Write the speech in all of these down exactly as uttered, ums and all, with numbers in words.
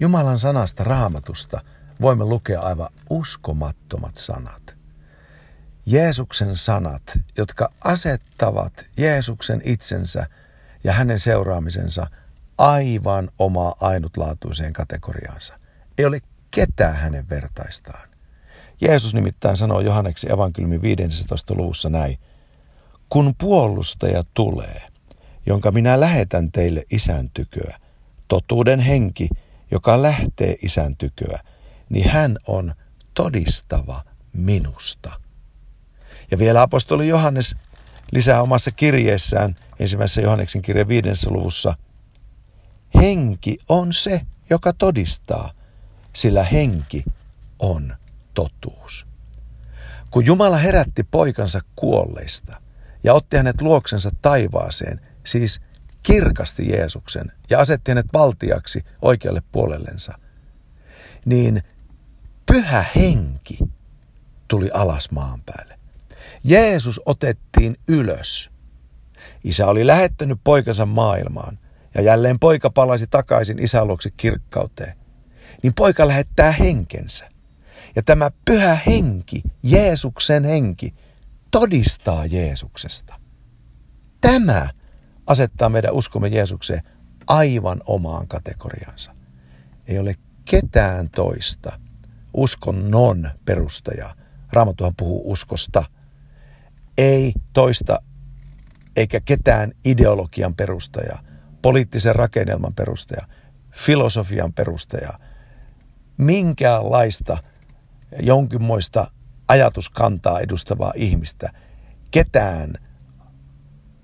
Jumalan sanasta Raamatusta voimme lukea aivan uskomattomat sanat. Jeesuksen sanat, jotka asettavat Jeesuksen itsensä ja hänen seuraamisensa aivan omaa ainutlaatuiseen kategoriaansa. Ei ole ketään hänen vertaistaan. Jeesus nimittäin sanoo Johanneksen evankeliumin viidennentoista luvussa näin. Kun puolustaja tulee, jonka minä lähetän teille isän tyköä, totuuden henki, joka lähtee isän tyköä, niin hän on todistava minusta. Ja vielä apostoli Johannes lisää omassa kirjeessään, ensimmäisessä Johanneksen kirjeen viidennessä luvussa, henki on se, joka todistaa, sillä henki on totuus. Kun Jumala herätti poikansa kuolleista ja otti hänet luoksensa taivaaseen, siis kirkasti Jeesuksen ja asetti hänet valtiaksi oikealle puolellensa, niin pyhä henki tuli alas maan päälle. Jeesus otettiin ylös. Isä oli lähettänyt poikansa maailmaan ja jälleen poika palasi takaisin isän luokse kirkkauteen. Niin poika lähettää henkensä. Ja tämä pyhä henki, Jeesuksen henki, todistaa Jeesuksesta. Tämä asettaa meidän uskomme Jeesukseen aivan omaan kategoriaansa. Ei ole ketään toista uskonnon perustajaa. Raamattuhan puhuu uskosta. Ei toista eikä ketään ideologian perustajaa, poliittisen rakennelman perustajaa, filosofian perustajaa, minkäänlaista jonkinmoista ajatuskantaa edustavaa ihmistä, ketään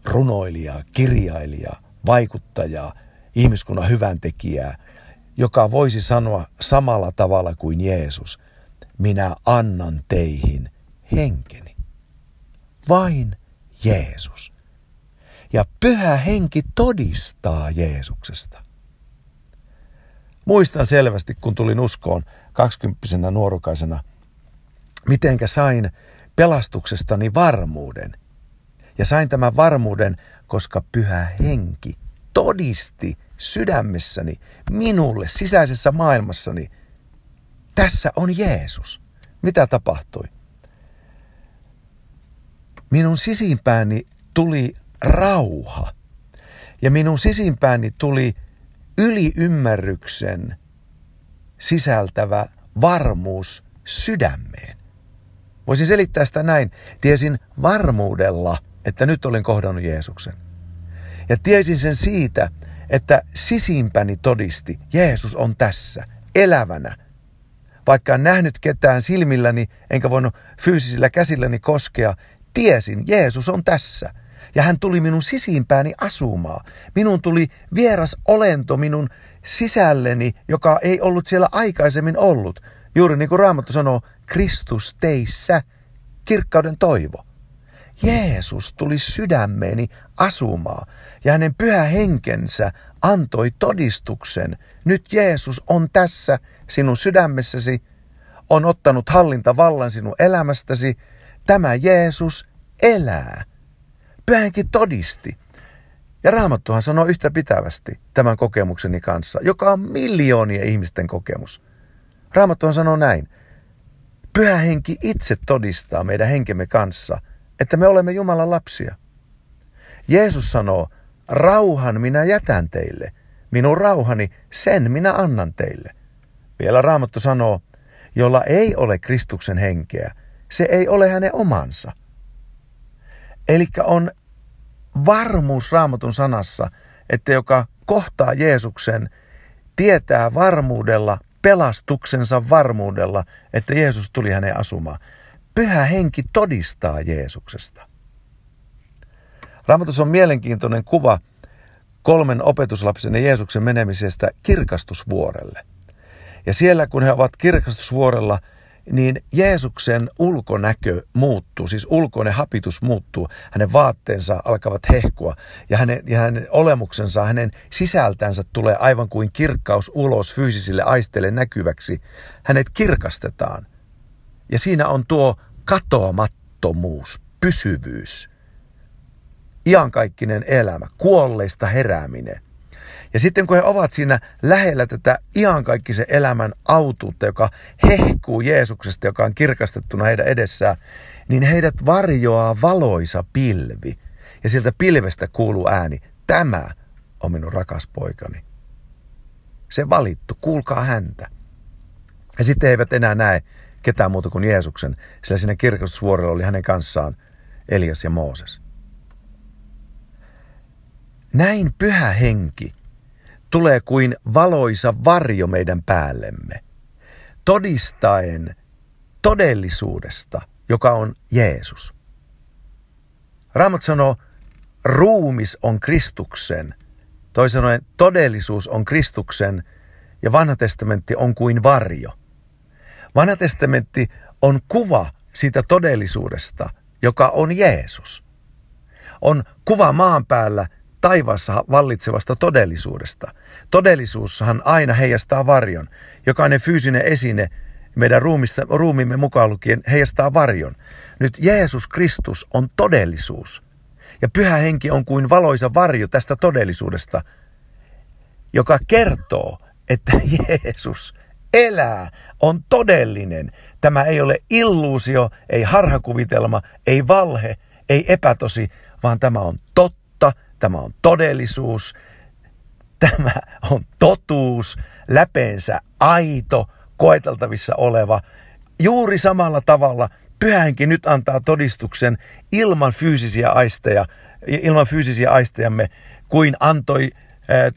runoilijaa, kirjailijaa, vaikuttajaa, ihmiskunnan hyväntekijää, joka voisi sanoa samalla tavalla kuin Jeesus, minä annan teihin henkeni. Vain Jeesus. Ja pyhä henki todistaa Jeesuksesta. Muistan selvästi, kun tulin uskoon kaksikymppisenä nuorukaisena, mitenkä sain pelastuksestani varmuuden. Ja sain tämän varmuuden, koska pyhä henki todisti sydämessäni, minulle, sisäisessä maailmassani, tässä on Jeesus. Mitä tapahtui? Minun sisimpääni tuli rauha ja minun sisimpääni tuli yliymmärryksen sisältävä varmuus sydämeen. Voisin selittää sitä näin. Tiesin varmuudella, että nyt olen kohdannut Jeesuksen. Ja tiesin sen siitä, että sisimpäni todisti, Jeesus on tässä, elävänä. Vaikka en nähnyt ketään silmilläni, enkä voinut fyysisillä käsilläni koskea, tiesin, Jeesus on tässä. Ja hän tuli minun sisimpääni asumaan. Minun tuli vieras olento minun sisälleni, joka ei ollut siellä aikaisemmin ollut. Juuri niin kuin Raamattu sanoo, Kristus teissä, kirkkauden toivo. Jeesus tuli sydämeeni asumaan ja hänen pyhä henkensä antoi todistuksen. Nyt Jeesus on tässä sinun sydämessäsi, on ottanut hallintavallan sinun elämästäsi. Tämä Jeesus elää. Pyhä henki todisti. Ja Raamattuhan sanoo yhtä pitävästi tämän kokemukseni kanssa, joka on miljoonien ihmisten kokemus. Raamattuhan sanoo näin. Pyhä henki itse todistaa meidän henkemme kanssa, että me olemme Jumalan lapsia. Jeesus sanoo, rauhan minä jätän teille, minun rauhani, sen minä annan teille. Vielä Raamattu sanoo, jolla ei ole Kristuksen henkeä, se ei ole hänen omansa. Eli on varmuus Raamatun sanassa, että joka kohtaa Jeesuksen, tietää varmuudella, pelastuksensa varmuudella, että Jeesus tuli häneen asumaan. Pyhä henki todistaa Jeesuksesta. Raamatussa on mielenkiintoinen kuva kolmen opetuslapsen ja Jeesuksen menemisestä kirkastusvuorelle. Ja siellä kun he ovat kirkastusvuorella, niin Jeesuksen ulkonäkö muuttuu, siis ulkoinen hapitus muuttuu. Hänen vaatteensa alkavat hehkua ja hänen, ja hänen olemuksensa, hänen sisältänsä tulee aivan kuin kirkkaus ulos fyysisille aisteille näkyväksi. Hänet kirkastetaan. Ja siinä on tuo katoamattomuus, pysyvyys, iankaikkinen elämä, kuolleista herääminen. Ja sitten kun he ovat siinä lähellä tätä iankaikkisen elämän autuutta, joka hehkuu Jeesuksesta, joka on kirkastettuna heidän edessään, niin heidät varjoaa valoisa pilvi. Ja sieltä pilvestä kuuluu ääni, tämä on minun rakas poikani. Se valittu, kuulkaa häntä. Ja sitten he eivät enää näe ketään muuta kuin Jeesuksen, sillä siinä kirkastusvuorella oli hänen kanssaan Elias ja Mooses. Näin pyhä henki tulee kuin valoisa varjo meidän päällemme, todistaen todellisuudesta, joka on Jeesus. Raamattu sanoo, ruumis on Kristuksen, toisin sanoen todellisuus on Kristuksen ja Vanha testamentti on kuin varjo. Vanha testamentti on kuva siitä todellisuudesta, joka on Jeesus. On kuva maan päällä taivaassa vallitsevasta todellisuudesta. Todellisuushan aina heijastaa varjon. Jokainen fyysinen esine meidän ruumissa, ruumiimme mukaan lukien heijastaa varjon. Nyt Jeesus Kristus on todellisuus. Ja pyhä henki on kuin valoisa varjo tästä todellisuudesta, joka kertoo, että Jeesus elää, on todellinen. Tämä ei ole illuusio, ei harhakuvitelma, ei valhe, ei epätosi, vaan tämä on totta, tämä on todellisuus, tämä on totuus, läpeensä aito, koeteltavissa oleva. Juuri samalla tavalla pyhä henki nyt antaa todistuksen ilman fyysisiä aisteja, ilman fyysisiä aistejamme, kuin antoi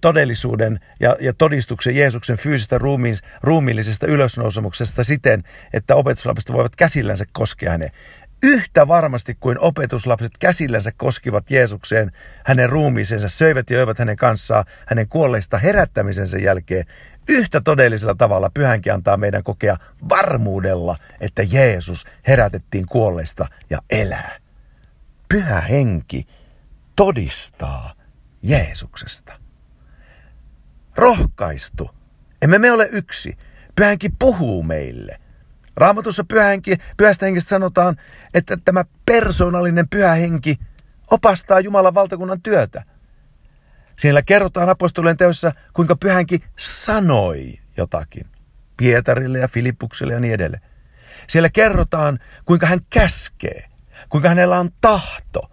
todellisuuden ja, ja todistuksen Jeesuksen fyysistä ruumiin, ruumiillisesta ylösnousemuksesta siten, että opetuslapset voivat käsillänsä koskea hänen. Yhtä varmasti kuin opetuslapset käsillänsä koskivat Jeesukseen, hänen ruumiisensa, söivät ja öivät hänen kanssaan, hänen kuolleista herättämisensä jälkeen, yhtä todellisella tavalla pyhänkin antaa meidän kokea varmuudella, että Jeesus herätettiin kuolleista ja elää. Pyhä henki todistaa Jeesuksesta. Rohkaistu. Emme me ole yksi. Pyhä henki puhuu meille. Raamatussa pyhä henki, pyhästä henkestä sanotaan, että tämä persoonallinen pyhä henki opastaa Jumalan valtakunnan työtä. Siellä kerrotaan apostolien teossa, kuinka pyhä henki sanoi jotakin Pietarille ja Filippukselle ja niin edelleen. Siellä kerrotaan, kuinka hän käskee, kuinka hänellä on tahto,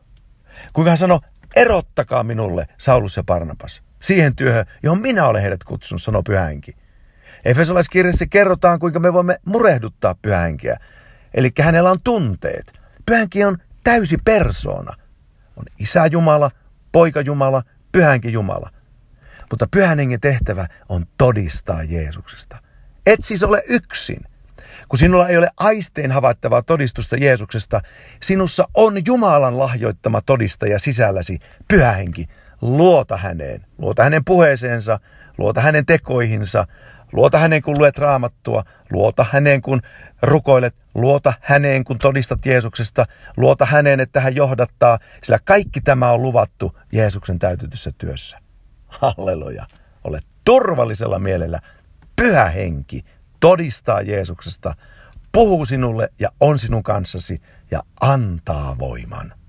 kuinka hän sanoo, erottakaa minulle Saulus ja Barnabas siihen työhön, johon minä olen heidät kutsunut, sanoo pyhä henki. Efesolaiskirjassa kerrotaan, kuinka me voimme murehduttaa pyhä henkeä. Eli hänellä on tunteet. Pyhä henki on täysi persoona. On Isä Jumala, Poika Jumala, Pyhä Henki Jumala. Mutta Pyhän Hengen tehtävä on todistaa Jeesuksesta. Et siis ole yksin. Kun sinulla ei ole aistein havaittavaa todistusta Jeesuksesta, sinussa on Jumalan lahjoittama todistaja sisälläsi, Pyhä Henki. Luota häneen. Luota hänen puheeseensa. Luota hänen tekoihinsa. Luota häneen, kun luet Raamattua. Luota häneen, kun rukoilet. Luota häneen, kun todistat Jeesuksesta. Luota häneen, että hän johdattaa, sillä kaikki tämä on luvattu Jeesuksen täytetyssä työssä. Halleluja. Ole turvallisella mielellä. Pyhä henki todistaa Jeesuksesta, puhuu sinulle ja on sinun kanssasi ja antaa voiman.